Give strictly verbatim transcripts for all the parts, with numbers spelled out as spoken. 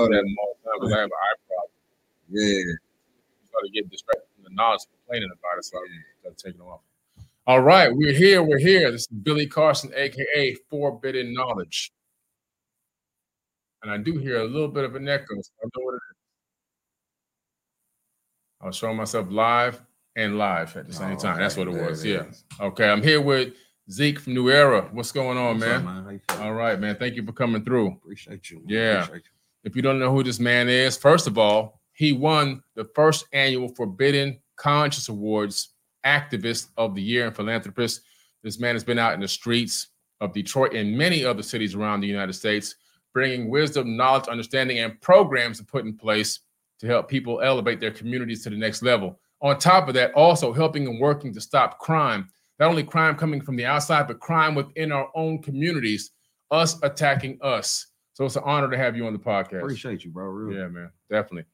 know that a long time because I have an eye problem. Yeah. I started getting distracted from the knowledge, complaining about it, so I got to take it off. All right, we're here. We're here. This is Billy Carson, a k a. Forbidden Knowledge. And I do hear a little bit of an echo, so I know what it is. I was showing myself live and live at the same oh, time. Okay. That's what it there was. It yeah. Is. Okay. I'm here with Zeek from New Era. What's going on, What's man? Up, man? All right, man. Thank you for coming through. Appreciate you. Man. Yeah. Appreciate you. If you don't know who this man is, first of all, he won the first annual Forbidden Conscious Awards Activist of the Year and Philanthropist. This man has been out in the streets of Detroit and many other cities around the United States, bringing wisdom, knowledge, understanding, and programs to put in place to help people elevate their communities to the next level. On top of that, also helping and working to stop crime, not only crime coming from the outside, but crime within our own communities, us attacking us. So it's an honor to have you on the podcast. Appreciate you, bro. Really. Yeah, man, definitely.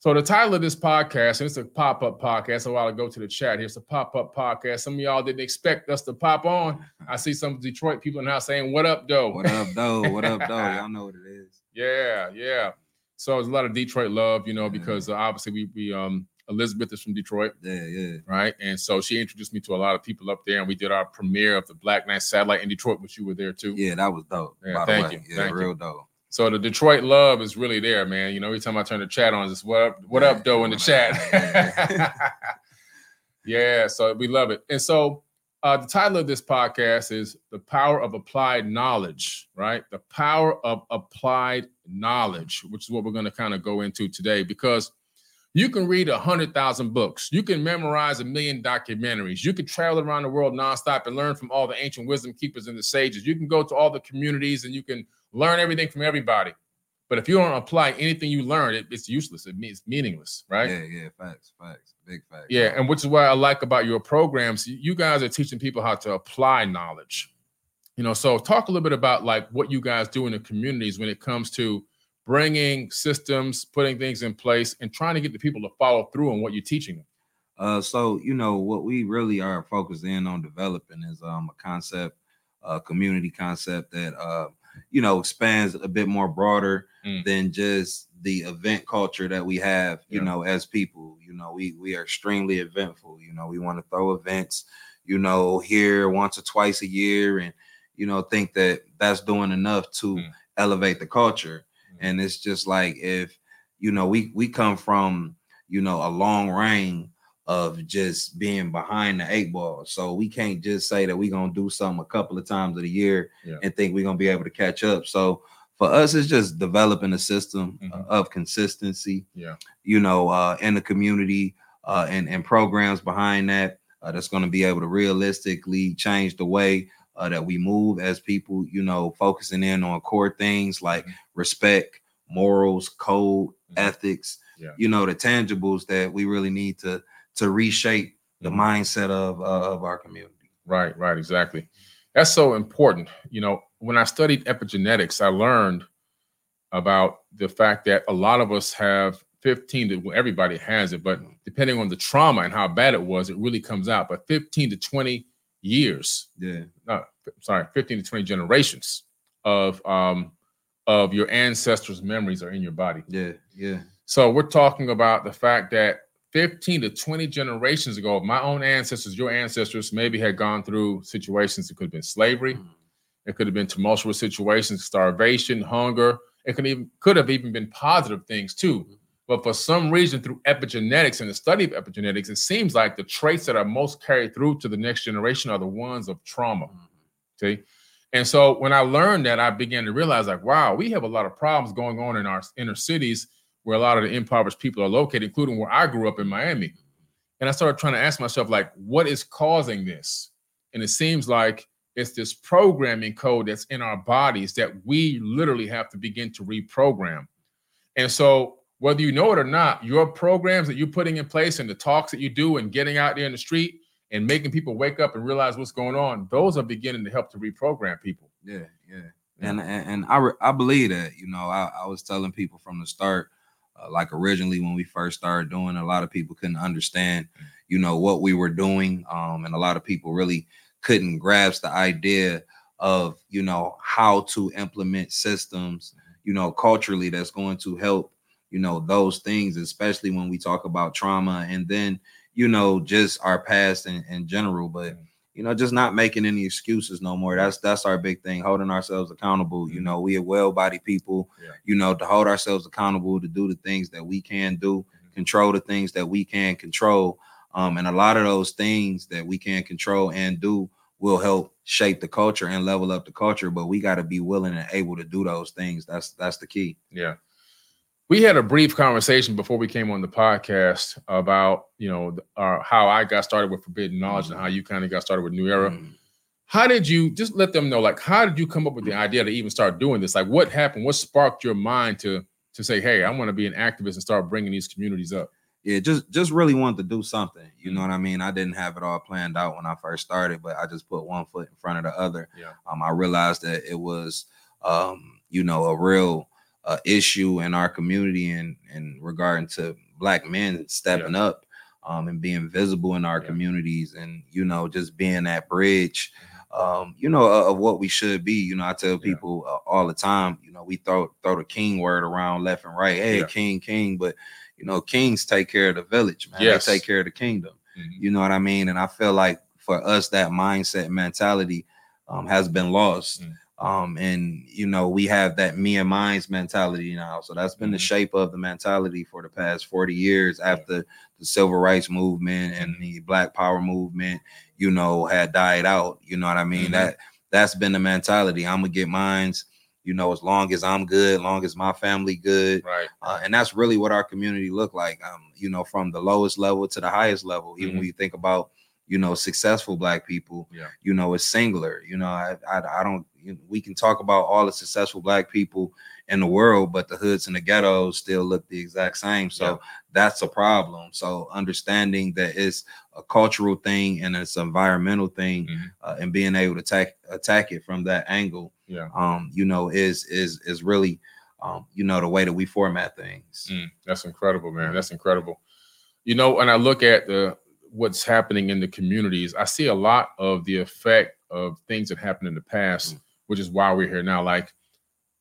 So the title of this podcast, and it's a pop-up podcast, a while ago to the chat, here's a pop-up podcast. Some of y'all didn't expect us to pop on. I see some Detroit people now saying, what up, though? What up, though? What up, though? Y'all know what it is. Yeah, yeah. So there's a lot of Detroit love, you know, yeah. because uh, obviously we, we um, Elizabeth is from Detroit. Yeah, yeah. Right? And so she introduced me to a lot of people up there, and we did our premiere of the Black Knight satellite in Detroit, which you were there, too. Yeah, that was dope. Yeah, thank you. Yeah, thank real you. Dope. So the Detroit love is really there, man. You know, every time I turn the chat on, it's just, what up, what up, though, in the chat. Yeah, so we love it. And so uh, the title of this podcast is The Power of Applied Knowledge, right? The Power of Applied Knowledge, which is what we're going to kind of go into today, because you can read one hundred thousand books. You can memorize a million documentaries. You can travel around the world nonstop and learn from all the ancient wisdom keepers and the sages. You can go to all the communities and you can learn everything from everybody. But if you don't apply anything you learn, it, it's useless. It means meaningless, right? Yeah, yeah, facts, facts, big facts. Yeah, and which is why I like about your programs. You guys are teaching people how to apply knowledge. You know, so talk a little bit about like what you guys do in the communities when it comes to bringing systems, putting things in place, and trying to get the people to follow through on what you're teaching them. Uh, so, you know, what we really are focused in on developing is um, a concept, a community concept that, uh, you know, expands a bit more broader mm. than just the event culture that we have, you yeah. know, as people. You know, we, we are extremely eventful. You know, we want to throw events, you know, here once or twice a year and, you know, think that that's doing enough to mm. elevate the culture. Mm. And it's just like if, you know, we, we come from, you know, a long reign of just being behind the eight ball. So we can't just say that we're going to do something a couple of times of the year yeah. and think we're going to be able to catch up. So for us, it's just developing a system mm-hmm. of consistency, yeah. you know, uh, in the community uh, and, and programs behind that uh, that's going to be able to realistically change the way uh, that we move as people, you know, focusing in on core things like mm-hmm. respect, morals, code, mm-hmm. ethics, yeah. you know, the tangibles that we really need to to reshape the mindset of, uh, of our community. Right, right, exactly. That's so important. You know, when I studied epigenetics, I learned about the fact that a lot of us have fifteen to, well, everybody has it, but depending on the trauma and how bad it was, it really comes out, but fifteen to twenty years, yeah. no, sorry, fifteen to twenty generations of, um, of your ancestors' memories are in your body. Yeah, yeah. So we're talking about the fact that fifteen to twenty generations ago, my own ancestors, your ancestors maybe had gone through situations. It could have been slavery. Mm. It could have been tumultuous situations, starvation, hunger. It could even could have even been positive things too. Mm. But for some reason, through epigenetics and the study of epigenetics, it seems like the traits that are most carried through to the next generation are the ones of trauma. Mm. See? And so when I learned that, I began to realize like, wow, we have a lot of problems going on in our inner cities where a lot of the impoverished people are located, including where I grew up in Miami. And I started trying to ask myself, like, what is causing this? And it seems like it's this programming code that's in our bodies that we literally have to begin to reprogram. And so whether you know it or not, your programs that you're putting in place and the talks that you do and getting out there in the street and making people wake up and realize what's going on, those are beginning to help to reprogram people. Yeah, yeah. And and, and I, re- I believe that, you know, I, I was telling people from the start, Uh, like originally when we first started doing, a lot of people couldn't understand, you know, what we were doing. Um, and a lot of people really couldn't grasp the idea of, you know, how to implement systems, you know, culturally that's going to help, you know, those things, especially when we talk about trauma and then, you know, just our past in, in general. But, you know, just not making any excuses no more. That's that's our big thing, holding ourselves accountable. You know, we are well-bodied people, yeah. you know, to hold ourselves accountable, to do the things that we can do, control the things that we can control. Um, and a lot of those things that we can control and do will help shape the culture and level up the culture. But we got to be willing and able to do those things. That's that's the key. Yeah. We had a brief conversation before we came on the podcast about, you know, uh, how I got started with Forbidden Knowledge mm-hmm. and how you kind of got started with New Era. Mm-hmm. How did you just let them know, like, how did you come up with the idea to even start doing this? Like, what happened? What sparked your mind to to say, hey, I want to be an activist and start bringing these communities up? Yeah, just just really wanted to do something. You know what I mean? I didn't have it all planned out when I first started, but I just put one foot in front of the other. Yeah. Um, I realized that it was, um, you know, a real uh, issue in our community and in regarding to Black men stepping yeah. up um, and being visible in our yeah. communities and, you know, just being that bridge, um, you know, of, of what we should be. You know, I tell people yeah. uh, all the time, you know, we throw, throw the king word around left and right. Hey, yeah. king, king, but you know, kings take care of the village, man. Yes. They take care of the kingdom. Mm-hmm. You know what I mean? And I feel like for us, that mindset mentality um, has been lost. Mm-hmm. Um, and, you know, we have that me and mine's mentality now. So that's been mm-hmm. the shape of the mentality for the past forty years after yeah. the civil rights movement and the Black Power movement, you know, had died out. You know what I mean? Mm-hmm. That, that's been the mentality. I'm going to get mine's. You know, as long as I'm good, long as my family good. Right. Uh, and that's really what our community looked like, um, you know, from the lowest level to the highest level. Even mm-hmm. when you think about, you know, successful Black people, yeah. you know, it's singular. You know, I, I, I don't, you know, we can talk about all the successful Black people in the world, but the hoods and the ghettos still look the exact same. So yeah. that's a problem. So understanding that it's a cultural thing and it's an environmental thing mm-hmm. uh, and being able to attack, attack it from that angle, yeah. um, you know, is, is, is really, um, you know, the way that we format things. Mm, that's incredible, man. That's incredible. You know, and I look at the, what's happening in the communities, I see a lot of the effect of things that happened in the past, mm-hmm. which is why we're here now, like,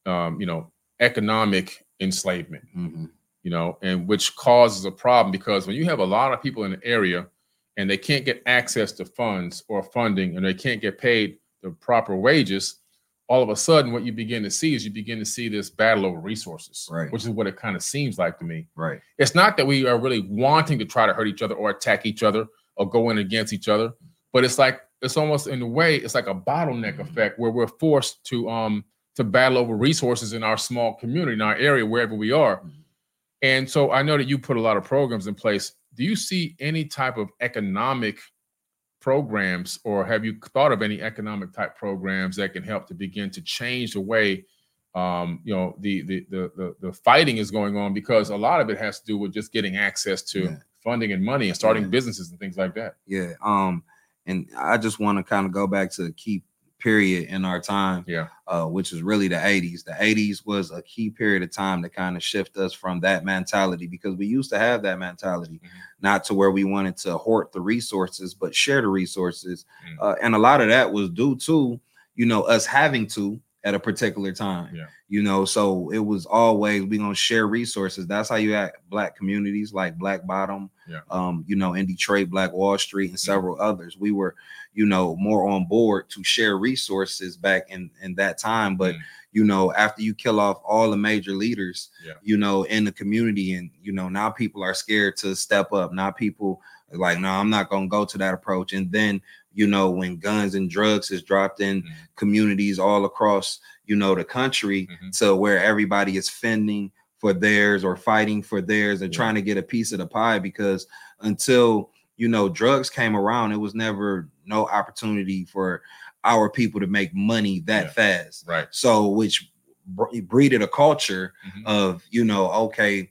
um, you know, economic enslavement, mm-hmm. you know, and which causes a problem because when you have a lot of people in an area and they can't get access to funds or funding and they can't get paid the proper wages, all of a sudden what you begin to see is you begin to see this battle over resources, right. which is what it kind of seems like to me. Right. It's not that we are really wanting to try to hurt each other or attack each other or go in against each other, but it's like, it's almost in a way, it's like a bottleneck mm-hmm. effect where we're forced to um to battle over resources in our small community, in our area, wherever we are. Mm-hmm. And so I know that you put a lot of programs in place. Do you see any type of economic programs, or have you thought of any economic type programs that can help to begin to change the way um, you know the, the the the the fighting is going on? Because a lot of it has to do with just getting access to yeah. funding and money and starting yeah. businesses and things like that. Yeah. Um. And I just want to kind of go back to a key period in our time, yeah. uh, which is really the eighties. The eighties was a key period of time to kind of shift us from that mentality because we used to have that mentality, mm-hmm. not to where we wanted to hoard the resources, but share the resources. Mm-hmm. Uh, and a lot of that was due to, you know, us having to at a particular time, yeah. you know, so it was always we're going to share resources. That's how you act Black communities like Black Bottom, yeah. um, you know, in Detroit, Black Wall Street and several yeah. others. We were, you know, more on board to share resources back in, in that time. But, mm. you know, after you kill off all the major leaders, yeah. you know, in the community and, you know, now people are scared to step up. Now people are like, no, I'm not going to go to that approach. And then you know, when guns and drugs is dropped in mm-hmm. communities all across, you know, the country mm-hmm. to where everybody is fending for theirs or fighting for theirs and yeah. trying to get a piece of the pie, because until, you know, drugs came around, it was never no opportunity for our people to make money that yeah. fast. Right. So which breeded a culture mm-hmm. of, you know, OK,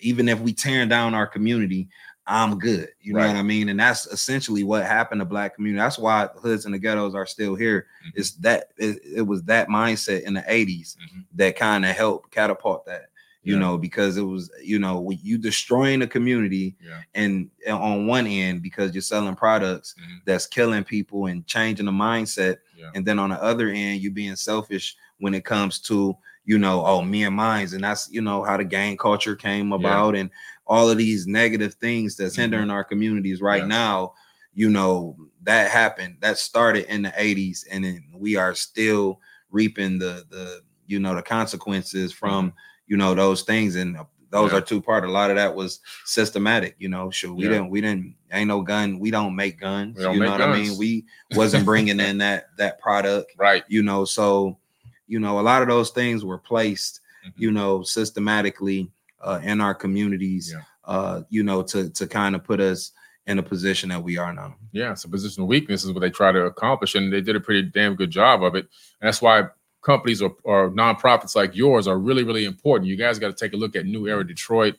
even if we tearing down our community, I'm good. You know right. what I mean? And that's essentially what happened to Black community. That's why hoods and the ghettos are still here. Mm-hmm. It's that it, it was that mindset in the eighties mm-hmm. that kind of helped catapult that, you yeah. know, because it was, you know, you destroying a community yeah. and, and on one end, because you're selling products mm-hmm. that's killing people and changing the mindset. Yeah. And then on the other end, you being selfish when it comes to, you know, oh, me and mine's, and that's, you know, how the gang culture came about, yeah. and all of these negative things that's hindering mm-hmm. our communities right yeah. now, you know, that happened, that started in the eighties, and then we are still reaping the, the, you know, the consequences from, mm-hmm. you know, those things. And those yeah. are two part. A lot of that was systematic, you know, sure. We yeah. didn't, we didn't, ain't no gun. We don't make guns. Don't you make know guns. What I mean? We wasn't bringing in that, that product. Right. You know, so, you know, a lot of those things were placed, mm-hmm. you know, systematically uh, in our communities, yeah. uh, you know, to, to kind of put us in a position that we are now. Yeah, it's a position of weakness is what they try to accomplish, and they did a pretty damn good job of it. And that's why companies or, or nonprofits like yours are really, really important. You guys got to take a look at New Era Detroit,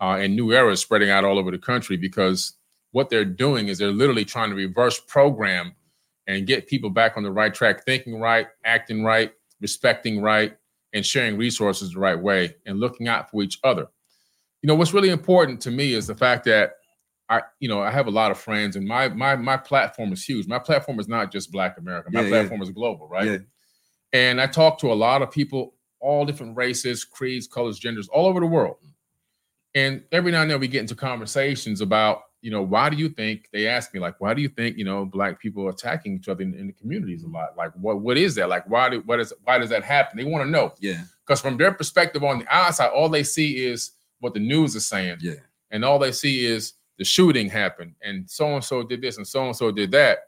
uh, and New Era is spreading out all over the country, because what they're doing is they're literally trying to reverse program and get people back on the right track, thinking right, acting right, respecting right, and sharing resources the right way, and looking out for each other. You know, what's really important to me is the fact that I, you know, I have a lot of friends, and my my my platform is huge. My platform is not just Black America. My yeah, platform yeah. is global, right? Yeah. And I talk to a lot of people, all different races, creeds, colors, genders, all over the world. And every now and then we get into conversations about, you know, why do you think, they ask me, like, why do you think, you know, Black people are attacking each other in, in the communities a lot? Like, what what is that? Like, why do what is why does that happen? They want to know. Yeah. Because from their perspective on the outside, all they see is what the news is saying. Yeah. And all they see is the shooting happened, and so-and-so did this, and so-and-so did that.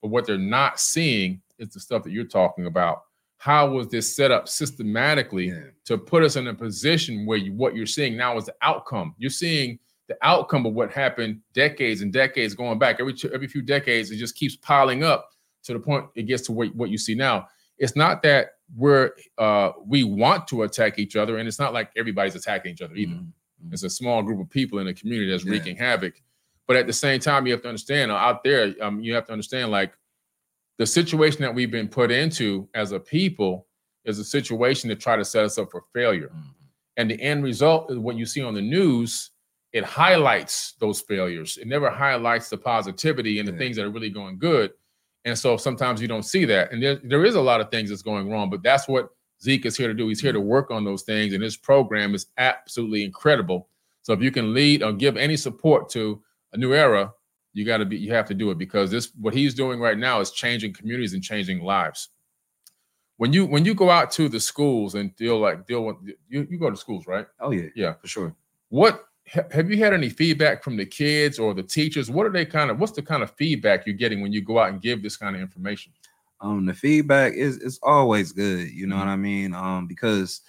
But what they're not seeing is the stuff that you're talking about. How was this set up systematically yeah. to put us in a position where you, what you're seeing now is the outcome? You're seeing the outcome of what happened decades and decades going back. Every every few decades, it just keeps piling up to the point it gets to what, what you see now. It's not that we're uh, we want to attack each other, and it's not like everybody's attacking each other either. Mm-hmm. It's a small group of people in a community that's yeah. wreaking havoc. But at the same time, you have to understand out there, um, you have to understand, like, the situation that we've been put into as a people is a situation to try to set us up for failure. Mm-hmm. And the end result is what you see on the news. It highlights those failures. It never highlights the positivity and the yeah. things that are really going good. And so sometimes you don't see that. And there, there is a lot of things that's going wrong, but that's what Zeke is here to do. He's here to work on those things, and his program is absolutely incredible. So if you can lead or give any support to a New Era, you got to be, you have to do it, because this, what he's doing right now is changing communities and changing lives. When you, when you go out to the schools and deal like deal with, you, you go to schools, right? Oh yeah. Yeah, for sure. What, have you had any feedback from the kids or the teachers? What are they kind of, what's the kind of feedback you're getting when you go out and give this kind of information? Um, the feedback is it's always good, you know mm-hmm. what I mean? Um, because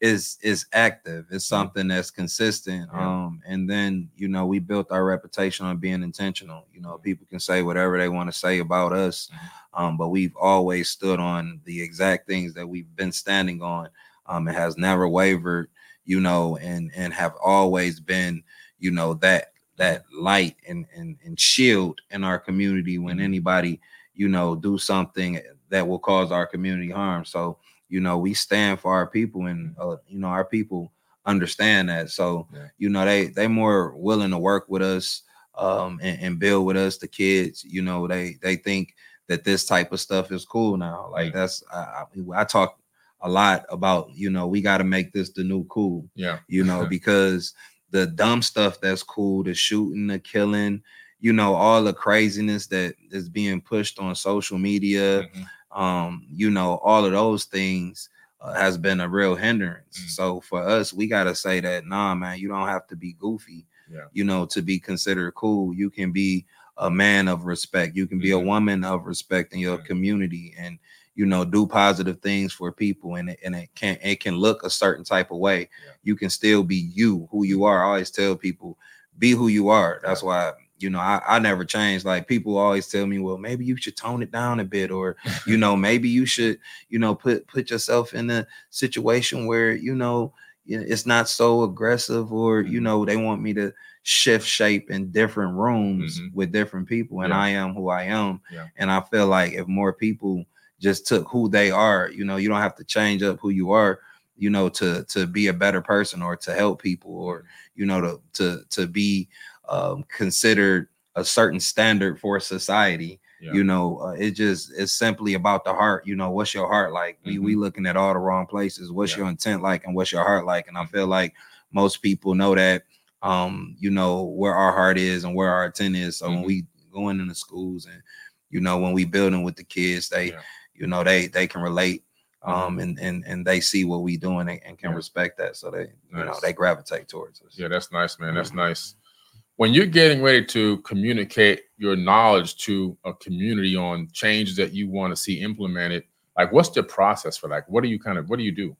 it's it's active, it's something that's consistent. Yeah. Um, and then you know, we built our reputation on being intentional. You know, people can say whatever they want to say about us, mm-hmm. um, but we've always stood on the exact things that we've been standing on. Um, it has never wavered, you know, and and have always been, you know, that that light and and, and shield in our community when mm-hmm. anybody, you know, do something that will cause our community harm. So, you know, we stand for our people, and, uh, you know, our people understand that. So, yeah. you know, they, they more willing to work with us, um, and, and build with us. The kids, you know, they, they think that this type of stuff is cool now. Like yeah. that's, I, I talk a lot about, you know, we got to make this the new cool, yeah. you know, yeah. because the dumb stuff that's cool, the shooting, the killing, you know, all the craziness that is being pushed on social media, mm-hmm. um, you know, all of those things uh, has been a real hindrance. Mm-hmm. So for us, we got to say that, nah, man, you don't have to be goofy, yeah. you know, to be considered cool. You can be a man of respect. You can mm-hmm. be a woman of respect in your mm-hmm. community, and, you know, do positive things for people. And it, and it can, it can look a certain type of way. Yeah. You can still be you, who you are. I always tell people, be who you are. That's yeah. why You know, I, I never change. Like, people always tell me, well, maybe you should tone it down a bit, or, you know, maybe you should, you know, put put yourself in a situation where, you know, it's not so aggressive, or, you know, they want me to shift shape in different rooms mm-hmm. with different people. And yeah. I am who I am. Yeah. And I feel like if more people just took who they are, you know, you don't have to change up who you are, you know, to to be a better person, or to help people, or, you know, to to to be um, considered a certain standard for society. Yeah. You know, uh, it just it's simply about the heart. You know, what's your heart like? Mm-hmm. We we looking at all the wrong places. What's yeah. your intent like, and what's your heart like? And I feel like most people know that, um, you know, where our heart is and where our intent is. So mm-hmm. when we going into schools and, you know, when we building with the kids, they, yeah. you know, they they can relate. Um and, and and they see what we doing and, and can yeah. respect that, so they nice. you know they gravitate towards us. Yeah, that's nice, man. That's mm-hmm. nice. When you're getting ready to communicate your knowledge to a community on changes that you want to see implemented, like what's the process for like what do you kind of what do you do?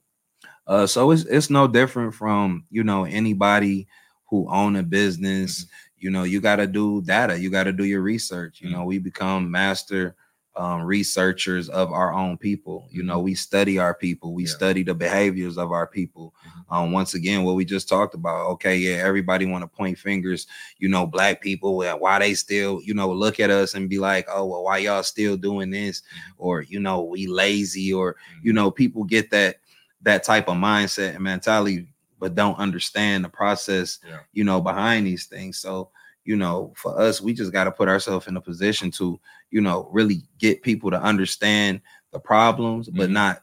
Uh, so it's it's no different from you know anybody who own a business. Mm-hmm. You know, you got to do data. You got to do your research. You mm-hmm. know, we become master. Um, researchers of our own people. You know, we study our people. We yeah. study the behaviors of our people. Mm-hmm. Um, once again, what we just talked about. Okay, yeah, everybody want to point fingers. You know, black people, why they still, you know, look at us and be like, oh, well, why y'all still doing this? Or, you know, we lazy. Or, mm-hmm. you know, people get that that type of mindset and mentality, but don't understand the process, yeah. you know, behind these things. So, you know, for us, we just got to put ourselves in a position to, you know, really get people to understand the problems, but mm-hmm. not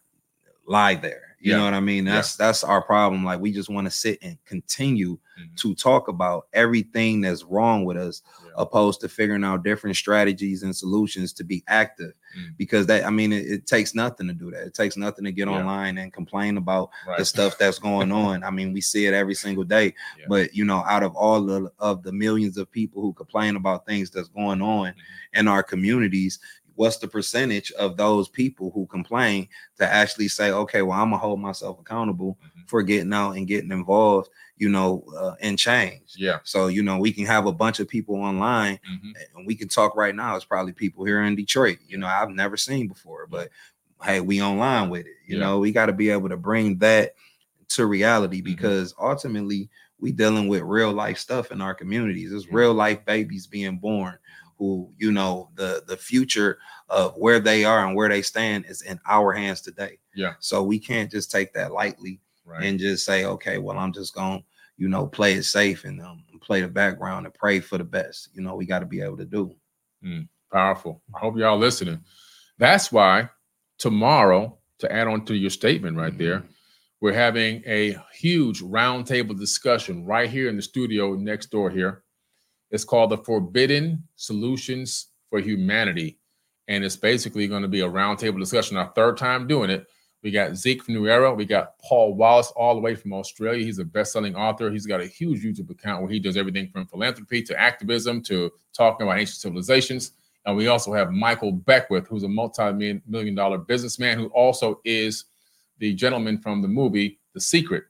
lie there. You yeah. know what I mean? That's yeah. that's our problem. Like, we just want to sit and continue mm-hmm. to talk about everything that's wrong with us, yeah. opposed to figuring out different strategies and solutions to be active. Mm-hmm. Because that, I mean, it, it takes nothing to do that. It takes nothing to get yeah. online and complain about right. the stuff that's going on. I mean, we see it every single day. Yeah. But, you know, out of all the, of the millions of people who complain about things that's going on mm-hmm. in our communities, what's the percentage of those people who complain to actually say, okay, well, I'm gonna hold myself accountable mm-hmm. for getting out and getting involved, you know, uh, and change. Yeah. So, you know, we can have a bunch of people online mm-hmm. and we can talk right now. It's probably people here in Detroit, you know, I've never seen before, but hey, we online with it. You yeah. know, we got to be able to bring that to reality because mm-hmm. ultimately we dealing with real life stuff in our communities. It's yeah. real life babies being born. Who, you know, the, the future of where they are and where they stand is in our hands today. Yeah. So we can't just take that lightly right. and just say, okay, well, I'm just going to, you know, play it safe and um, play the background and pray for the best. You know, we got to be able to do. Mm, powerful. I hope y'all listening. That's why tomorrow, to add on to your statement right mm-hmm. there, we're having a huge roundtable discussion right here in the studio next door here. It's called the Forbidden Solutions for Humanity. And it's basically going to be a roundtable discussion. Our third time doing it. We got Zeek from New Era. We got Paul Wallace all the way from Australia. He's a best-selling author. He's got a huge YouTube account where he does everything from philanthropy to activism to talking about ancient civilizations. And we also have Michael Beckwith, who's a multi-million dollar businessman who also is the gentleman from the movie, The Secret.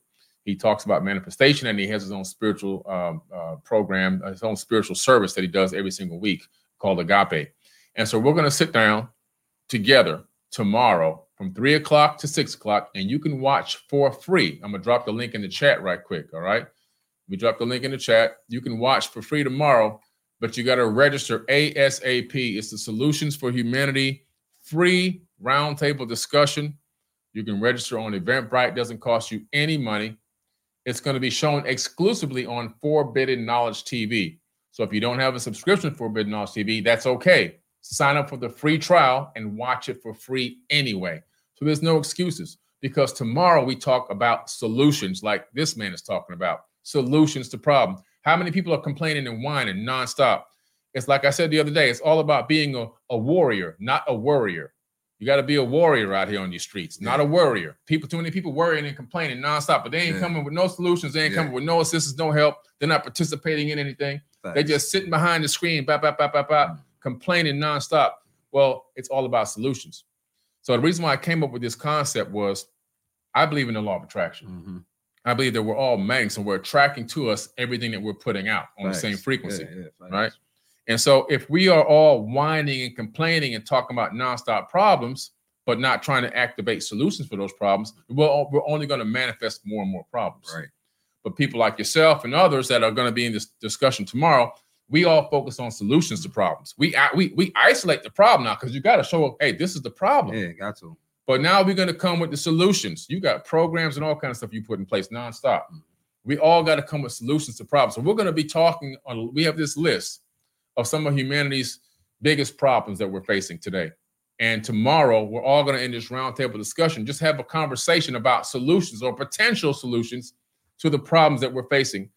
He talks about manifestation and he has his own spiritual um, uh, program, his own spiritual service that he does every single week called Agape. And so we're going to sit down together tomorrow from three o'clock to six o'clock and you can watch for free. I'm going to drop the link in the chat right quick. All right. We dropped the link in the chat. You can watch for free tomorrow, but you got to register ASAP. It's the Solutions for Humanity free roundtable discussion. You can register on Eventbrite. It doesn't cost you any money. It's going to be shown exclusively on Forbidden Knowledge T V. So if you don't have a subscription to Forbidden Knowledge T V, that's okay. Sign up for the free trial and watch it for free anyway. So there's no excuses because tomorrow we talk about solutions like this man is talking about, solutions to problems. How many people are complaining and whining nonstop? It's like I said the other day, it's all about being a, a warrior, not a worrier. You got to be a warrior out here on these streets, not yeah. a worrier. People, too many people worrying and complaining nonstop, but they ain't yeah. coming with no solutions. They ain't yeah. coming with no assistance, no help. They're not participating in anything. Thanks. They're just sitting behind the screen, bop, bop, bop, bop, bop, mm-hmm. complaining nonstop. Well, it's all about solutions. So the reason why I came up with this concept was I believe in the law of attraction. Mm-hmm. I believe that we're all magnets and we're attracting to us everything that we're putting out on Thanks. the same frequency, yeah, yeah. right? And so if we are all whining and complaining and talking about nonstop problems, but not trying to activate solutions for those problems, well, we're only going to manifest more and more problems. Right. But people like yourself and others that are going to be in this discussion tomorrow, we all focus on solutions to problems. We we we isolate the problem now because you got to show up, hey, this is the problem. Yeah, got to. But now we're going to come with the solutions. You got programs and all kinds of stuff you put in place nonstop. We all got to come with solutions to problems. So we're going to be talking on, we have this list of some of humanity's biggest problems that we're facing today. And tomorrow, we're all going to, in this roundtable discussion, just have a conversation about solutions or potential solutions to the problems that we're facing.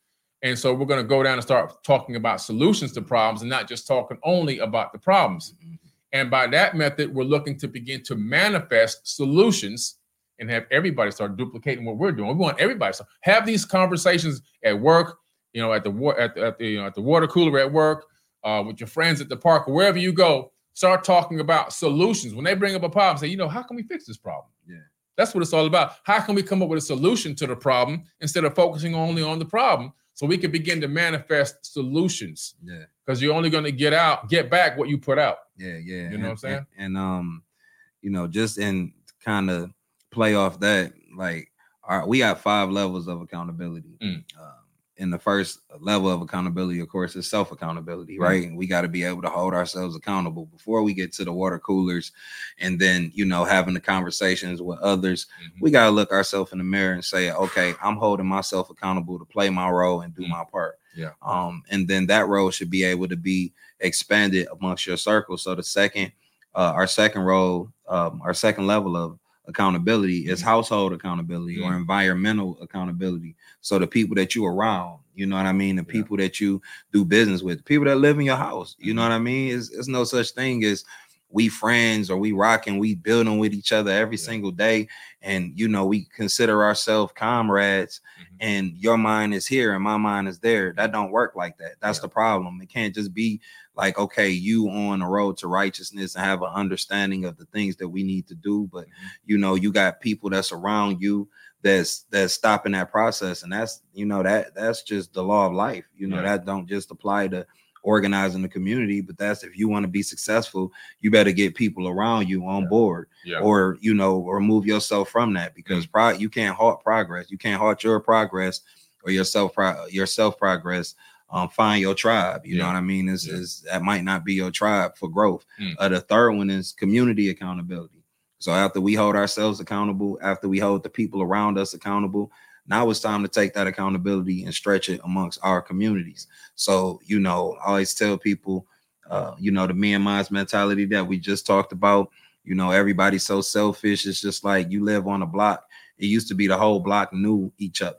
And so we're going to go down and start talking about solutions to problems and not just talking only about the problems. Mm-hmm. And by that method, we're looking to begin to manifest solutions and have everybody start duplicating what we're doing. We want everybody to have these conversations at work, you know, at the wa- at the, at the, you know, at the water cooler at work, uh, with your friends at the park, or wherever you go. Start talking about solutions. When they bring up a problem, say, you know, how can we fix this problem? Yeah, that's what it's all about. How can we come up with a solution to the problem instead of focusing only on the problem, so we can begin to manifest solutions? Yeah, because you're only going to get out, get back what you put out. Yeah, yeah. You know and, what I'm saying? And, and um, you know, just in kind of play off that, like, all right, we got five levels of accountability. Mm. Uh, And the first level of accountability, of course, is self-accountability, right? And we got to be able to hold ourselves accountable before we get to the water coolers and then, you know, having the conversations with others. Mm-hmm. We got to look ourselves in the mirror and say, okay, I'm holding myself accountable to play my role and do mm-hmm. my part. Yeah. Um, and then that role should be able to be expanded amongst your circle. So the second, uh, our second role, um, our second level of accountability is household accountability yeah. or environmental accountability. So the people that you around, you know what I mean? The yeah. people that you do business with, the people that live in your house, you know what I mean? It's, it's no such thing as we friends or we rocking, we building with each other every yeah. single day. And, you know, we consider ourselves comrades mm-hmm. and your mind is here and my mind is there. That don't work like that. That's yeah. the problem. It can't just be like, okay, you on the road to righteousness and have an understanding of the things that we need to do. But, mm-hmm. you know, you got people that's around you that's that's stopping that process. And that's, you know, that that's just the law of life. You know, yeah. that don't just apply to organizing the community, but that's, if you want to be successful, you better get people around you on yeah. board yeah. or, you know, or move yourself from that, because mm-hmm. pro- you can't halt progress. You can't halt your progress or your self pro- your self progress. Um, find your tribe. You yeah. know what I mean? This yeah. is, that might not be your tribe for growth. Mm. Uh, the third one is community accountability. So after we hold ourselves accountable, after we hold the people around us accountable, now it's time to take that accountability and stretch it amongst our communities. So, you know, I always tell people, uh, you know, the me and mine's mentality that we just talked about, you know, everybody's so selfish. It's just like you live on a block. It used to be the whole block knew each other.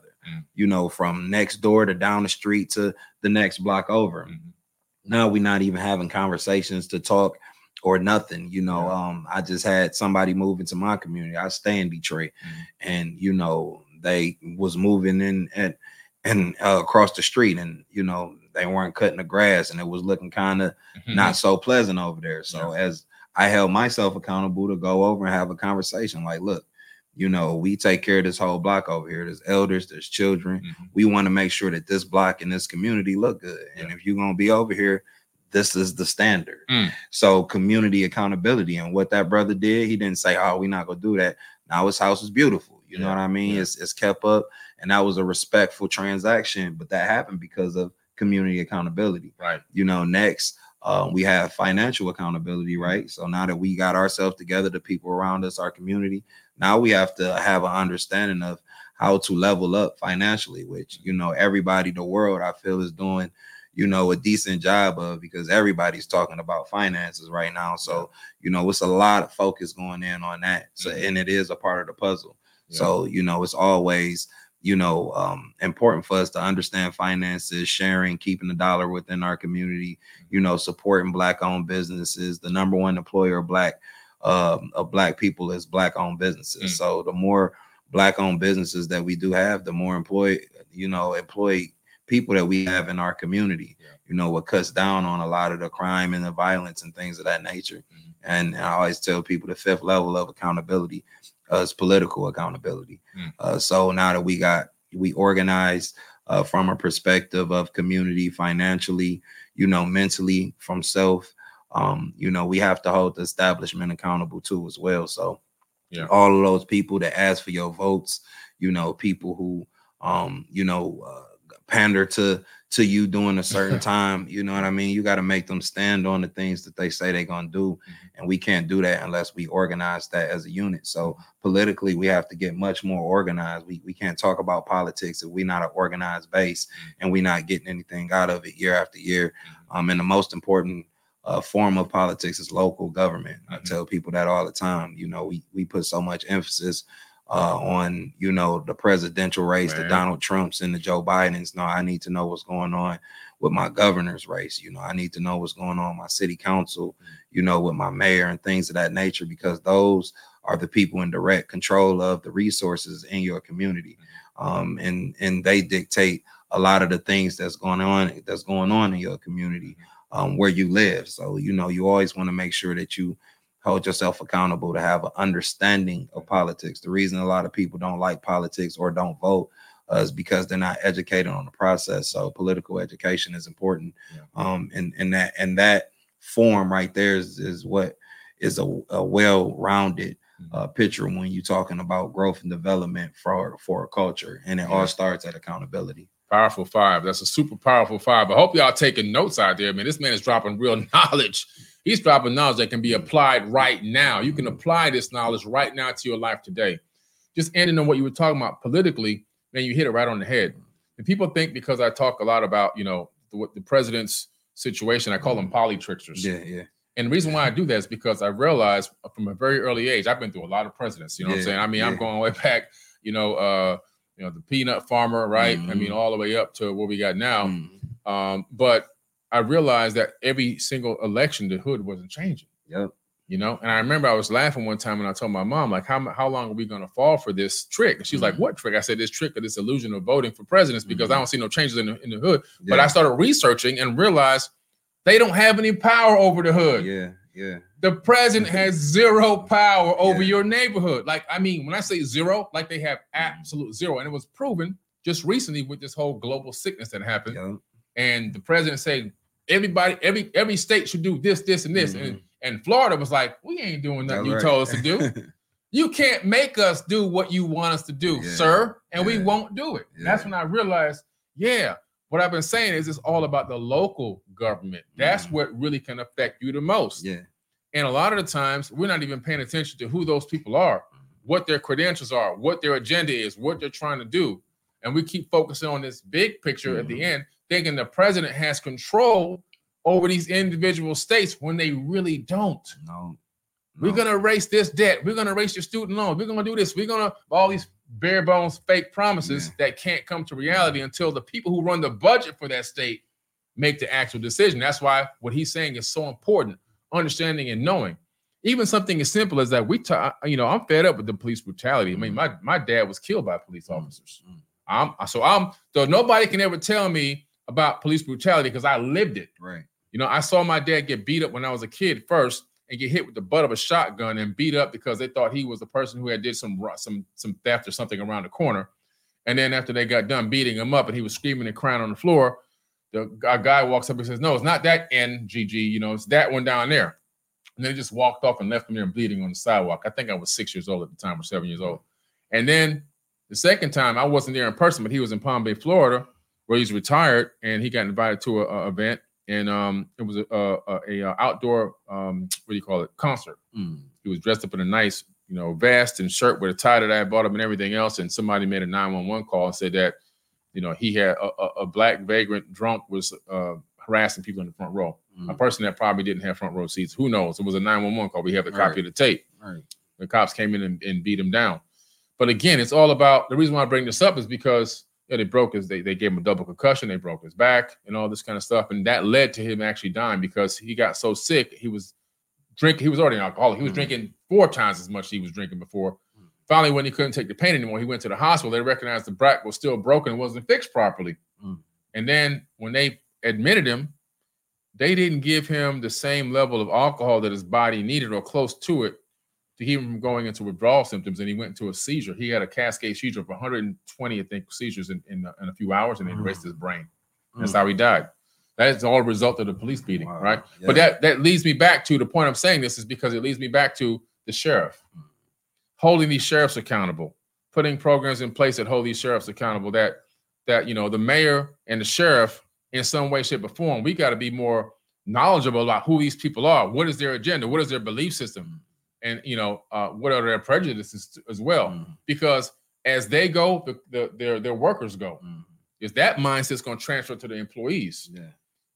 You know, from next door to down the street to the next block over. Mm-hmm. Now we're not even having conversations to talk or nothing. You know, yeah. um, I just had somebody move into my community. I stay in Detroit, mm-hmm. and you know, they was moving in at and uh, across the street, and you know, they weren't cutting the grass, and it was looking kind of mm-hmm. not so pleasant over there. So yeah. as I held myself accountable to go over and have a conversation, like, look. You know, we take care of this whole block over here. There's elders, there's children. Mm-hmm. We want to make sure that this block and this community look good. Yeah. And if you're going to be over here, this is the standard. Mm. So community accountability. And what that brother did, he didn't say, oh, we're not going to do that. Now his house is beautiful. You yeah. know what I mean? Yeah. It's, it's kept up. And that was a respectful transaction. But that happened because of community accountability. Right. You know, next. Uh, we have financial accountability, right? So now that we got ourselves together, the people around us, our community, now we have to have an understanding of how to level up financially, which, you know, everybody in the world, I feel, is doing, you know, a decent job of, because everybody's talking about finances right now. So, you know, it's a lot of focus going in on that. So, mm-hmm. and it is a part of the puzzle. Yeah. So, you know, it's always, you know, um, important for us to understand finances, sharing, keeping the dollar within our community, you know, supporting black owned businesses. The number one employer of black um, of black people is black owned businesses. Mm. So the more black owned businesses that we do have, the more employ, you know, employed people that we have in our community, yeah. you know, what cuts down on a lot of the crime and the violence and things of that nature. Mm-hmm. And I always tell people the fifth level of accountability Uh, it's political accountability. Mm. Uh, so now that we got, we organized uh, from a perspective of community, financially, you know, mentally, from self, um, you know, we have to hold the establishment accountable too as well. So yeah. all of those people that ask for your votes, you know, people who, um, you know, uh, pander to to you during a certain time, you know what I mean? You got to make them stand on the things that they say they're going to do. And we can't do that unless we organize that as a unit. So politically, we have to get much more organized. We we can't talk about politics if we're not an organized base and we're not getting anything out of it year after year. Um, and the most important uh, form of politics is local government. I mm-hmm. tell people that all the time. You know, we, we put so much emphasis uh, on, you know, the presidential race, right. the Donald Trumps and the Joe Bidens. No, I need to know what's going on with my governor's race. You know, I need to know what's going on with my city council, you know, with my mayor and things of that nature, because those are the people in direct control of the resources in your community. Um, and, and they dictate a lot of the things that's going on, that's going on in your community, um, where you live. So, you know, you always want to make sure that you hold yourself accountable to have an understanding of politics. The reason a lot of people don't like politics or don't vote uh, is because they're not educated on the process. So political education is important. Yeah. Um, and, and that, and that form right there is, is what is a, a well-rounded Uh, picture when you're talking about growth and development for for a culture, and it all starts at accountability. Powerful five. That's a super powerful five. I hope y'all taking notes out there, man. This man is dropping real knowledge. He's dropping knowledge that can be applied right now. You can apply this knowledge right now to your life today. Just ending on what you were talking about politically, man, you hit it right on the head. And people think because I talk a lot about, you know, the, the president's situation, I call them poly tricksters. Yeah, yeah. And the reason why I do that is because I realized from a very early age, I've been through a lot of presidents, you know yeah, what I'm saying? I mean, yeah. I'm going way back, you know, uh, you know, the peanut farmer, right? Mm-hmm. I mean, all the way up to what we got now. Mm-hmm. Um, but I realized that every single election, the hood wasn't changing. Yep. You know, and I remember I was laughing one time and I told my mom, like, how, how long are we going to fall for this trick? And she's mm-hmm. like, what trick? I said, this trick of this illusion of voting for presidents, because mm-hmm. I don't see no changes in the, in the hood. Yeah. But I started researching and realized they don't have any power over the hood. Yeah, yeah. The president has zero power over yeah. your neighborhood. Like, I mean, when I say zero, like they have absolute zero. And it was proven just recently with this whole global sickness that happened. Yep. And the president said, everybody, every every state should do this, this, and this. Mm-hmm. And, and Florida was like, we ain't doing nothing That's you right. told us to do. You can't make us do what you want us to do, yeah. sir. And yeah. we won't do it. Yeah. That's when I realized, yeah. what I've been saying is it's all about the local government. That's mm-hmm. what really can affect you the most. Yeah. And a lot of the times we're not even paying attention to who those people are, what their credentials are, what their agenda is, what they're trying to do. And we keep focusing on this big picture mm-hmm. at the end, thinking the president has control over these individual states when they really don't. No. No. We're going to erase this debt. We're going to erase your student loan. We're going to do this. We're going to all these bare bones fake promises yeah. that can't come to reality until the people who run the budget for that state make the actual decision. That's why what he's saying is so important, understanding and knowing. Even something as simple as that we talk, you know, I'm fed up with the police brutality. I mean, my, my dad was killed by police officers. Mm-hmm. I'm so I'm so nobody can ever tell me about police brutality because I lived it. Right. You know, I saw my dad get beat up when I was a kid first, and get hit with the butt of a shotgun and beat up because they thought he was the person who had did some some some theft or something around the corner. And then after they got done beating him up and he was screaming and crying on the floor, the guy walks up and says, no, it's not that N G G, you know, it's that one down there. And they just walked off and left him there bleeding on the sidewalk. I think I was six years old at the time or seven years old. And then the second time, I wasn't there in person, but he was in Palm Bay, Florida, where he's retired, and he got invited to an event. And um, it was a, a, a outdoor, um, what do you call it, concert. Mm. He was dressed up in a nice, you know, vest and shirt with a tie that I had bought him and everything else. And somebody made a nine one one call and said that, you know, he had a, a, a black vagrant drunk was uh, harassing people in the front row. Mm. A person that probably didn't have front row seats. Who knows? It was a nine one one call. We have a copy right. of the tape. Right. The cops came in and, and beat him down. But again, it's all about, the reason why I bring this up is because Yeah, they broke his, they, they gave him a double concussion, they broke his back and all this kind of stuff. And that led to him actually dying because he got so sick. He was drinking, he was already an alcoholic. He was mm-hmm. drinking four times as much as he was drinking before. Mm-hmm. Finally, when he couldn't take the pain anymore, he went to the hospital. They recognized the back was still broken and wasn't fixed properly. Mm-hmm. And then when they admitted him, they didn't give him the same level of alcohol that his body needed or close to it to keep him from going into withdrawal symptoms, and he went into a seizure. He had a cascade seizure of one hundred twenty, I think, seizures in, in, in a few hours, and it erased his brain. That's mm. how he died. That is all a result of the police beating, wow. right? Yeah. But that, that leads me back to, the point I'm saying this is because it leads me back to the sheriff. Holding these sheriffs accountable, putting programs in place that hold these sheriffs accountable, that, that you know, the mayor and the sheriff in some way, shape, or form, we got to be more knowledgeable about who these people are. What is their agenda? What is their belief system? And, you know, uh, what are their prejudices as well? Mm-hmm. Because as they go, the, the, their, their workers go. Mm-hmm. Is that mindset's going to transfer to the employees? Yeah.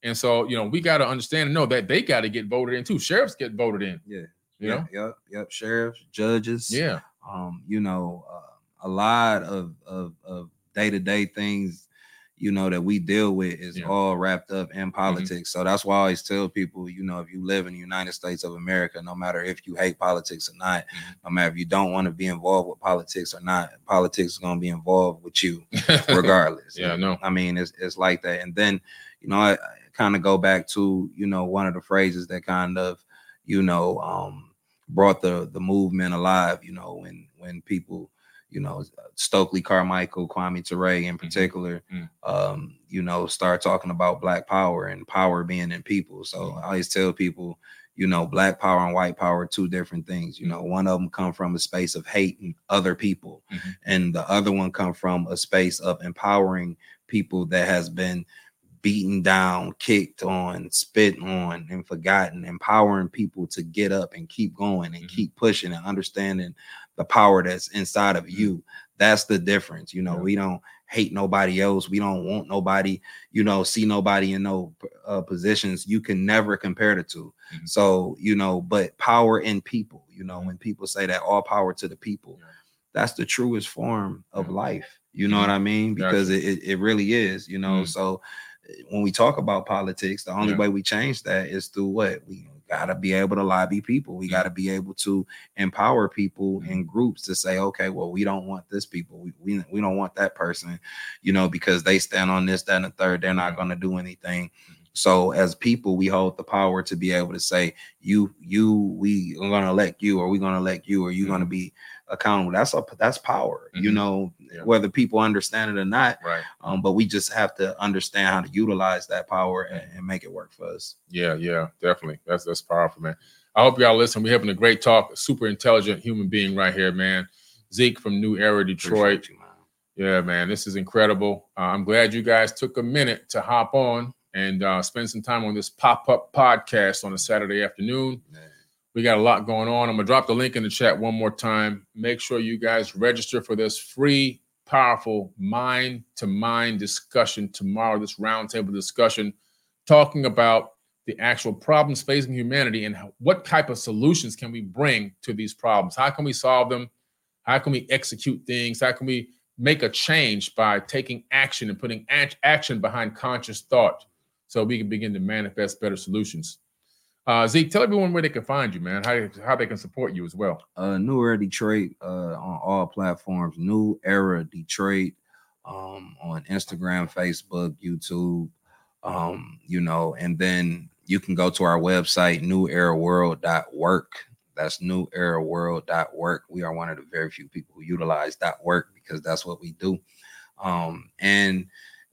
And so, you know, we got to understand and know that they got to get voted in too. Sheriffs get voted in. Yeah. You know? Yep. Yep. Sheriffs, judges. Yeah. Um, you know, uh, a lot of, of, of day-to-day things, you know, that we deal with is yeah. all wrapped up in politics. Mm-hmm. So that's why I always tell people, you know, if you live in the United States of America, no matter if you hate politics or not, mm-hmm. no matter if you don't want to be involved with politics or not, politics is going to be involved with you regardless. Yeah, no. I mean, it's it's like that. And then, you know, I, I kind of go back to, you know, one of the phrases that kind of, you know, um, brought the, the movement alive, you know, when, when people, you know, Stokely Carmichael, Kwame Ture in particular, mm-hmm. um, you know, start talking about Black power and power being in people. So mm-hmm. I always tell people, you know, Black power and white power are two different things. You know, one of them come from a space of hating other people, mm-hmm. and the other one come from a space of empowering people that has been beaten down, kicked on, spit on, and forgotten, empowering people to get up and keep going and mm-hmm. keep pushing and understanding the power that's inside of you. That's the difference. You know, yeah. we don't hate nobody else. We don't want nobody, you know, see nobody in no uh, positions. You can never compare the two. Mm-hmm. So, you know, but power in people, you know, mm-hmm. when people say that all power to the people, yeah. that's the truest form of yeah. life. You know yeah. what I mean? Because gotcha. it, it really is, you know, mm-hmm. so when we talk about politics, the only yeah. way we change that is through what? We got to be able to lobby people. We got to be able to empower people in groups to say, okay, well, we don't want this people. We, we, we don't want that person, you know, because they stand on this, that, and the third. They're not going to do anything. So as people, we hold the power to be able to say, you, you, we are going to elect you, or we're going to elect you, or you're mm-hmm. going to be accountable. That's a, that's power, mm-hmm. you know, yeah. whether people understand it or not. Right. Um, but we just have to understand how to utilize that power and, and make it work for us. Yeah, yeah, definitely. That's, that's powerful, man. I hope y'all listen. We're having a great talk. Super intelligent human being right here, man. Zeke from New Era, Detroit. You, man. Yeah, man, this is incredible. Uh, I'm glad you guys took a minute to hop on and uh, spend some time on this pop-up podcast on a Saturday afternoon. Man. We got a lot going on. I'm going to drop the link in the chat one more time. Make sure you guys register for this free, powerful mind-to-mind discussion tomorrow, this roundtable discussion, talking about the actual problems facing humanity and what type of solutions can we bring to these problems. How can we solve them? How can we execute things? How can we make a change by taking action and putting act- action behind conscious thought, so we can begin to manifest better solutions? Uh, Zeke, tell everyone where they can find you, man, how, how they can support you as well. Uh, New Era Detroit uh, on all platforms, New Era Detroit um, on Instagram, Facebook, YouTube, um, you know, and then you can go to our website, new era world dot work. That's new era world dot work. We are one of the very few people who utilize dot work because that's what we do. Um, and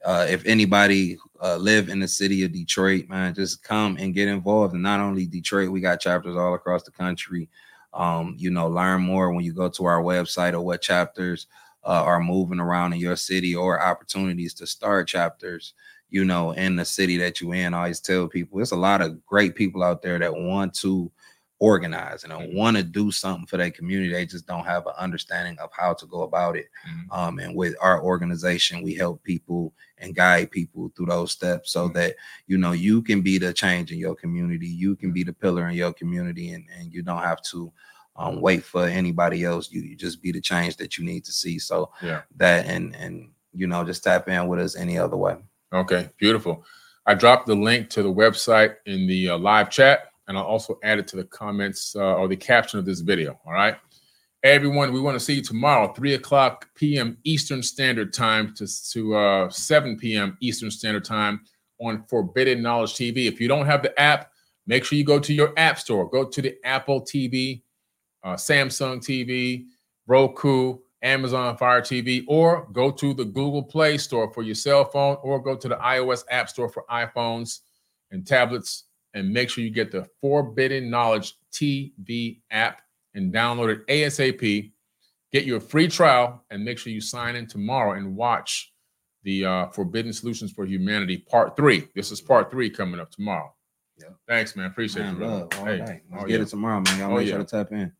Uh, if anybody uh, live in the city of Detroit, man, just come and get involved. And not only Detroit, we got chapters all across the country. Um, you know, learn more when you go to our website or what chapters uh, are moving around in your city, or opportunities to start chapters, you know, in the city that you're in. I always tell people there's a lot of great people out there that want to organize and mm-hmm. want to do something for their community. They just don't have an understanding of how to go about it. Mm-hmm. Um, and with our organization, we help people and guide people through those steps so mm-hmm. that, you know, you can be the change in your community. You can be the pillar in your community, and, and you don't have to um, wait for anybody else. You, you just be the change that you need to see. So yeah. that and, and, you know, just tap in with us any other way. Okay, beautiful. I dropped the link to the website in the uh, live chat. And I'll also add it to the comments uh, or the caption of this video. All right, everyone, we want to see you tomorrow, three o'clock p.m. Eastern Standard Time to, to uh, seven p.m. Eastern Standard Time on Forbidden Knowledge T V. If you don't have the app, make sure you go to your app store. Go to the Apple T V, uh, Samsung T V, Roku, Amazon Fire T V, or go to the Google Play Store for your cell phone, or go to the iOS App Store for iPhones and tablets. And make sure you get the Forbidden Knowledge T V app and download it ASAP. Get your free trial and make sure you sign in tomorrow and watch the uh, Forbidden Solutions for Humanity Part three. This is Part three coming up tomorrow. Yep. Thanks, man. Appreciate man, it. Love. All hey, right. Let's oh, get yeah. it tomorrow, man. Y'all oh, make yeah. sure to tap in.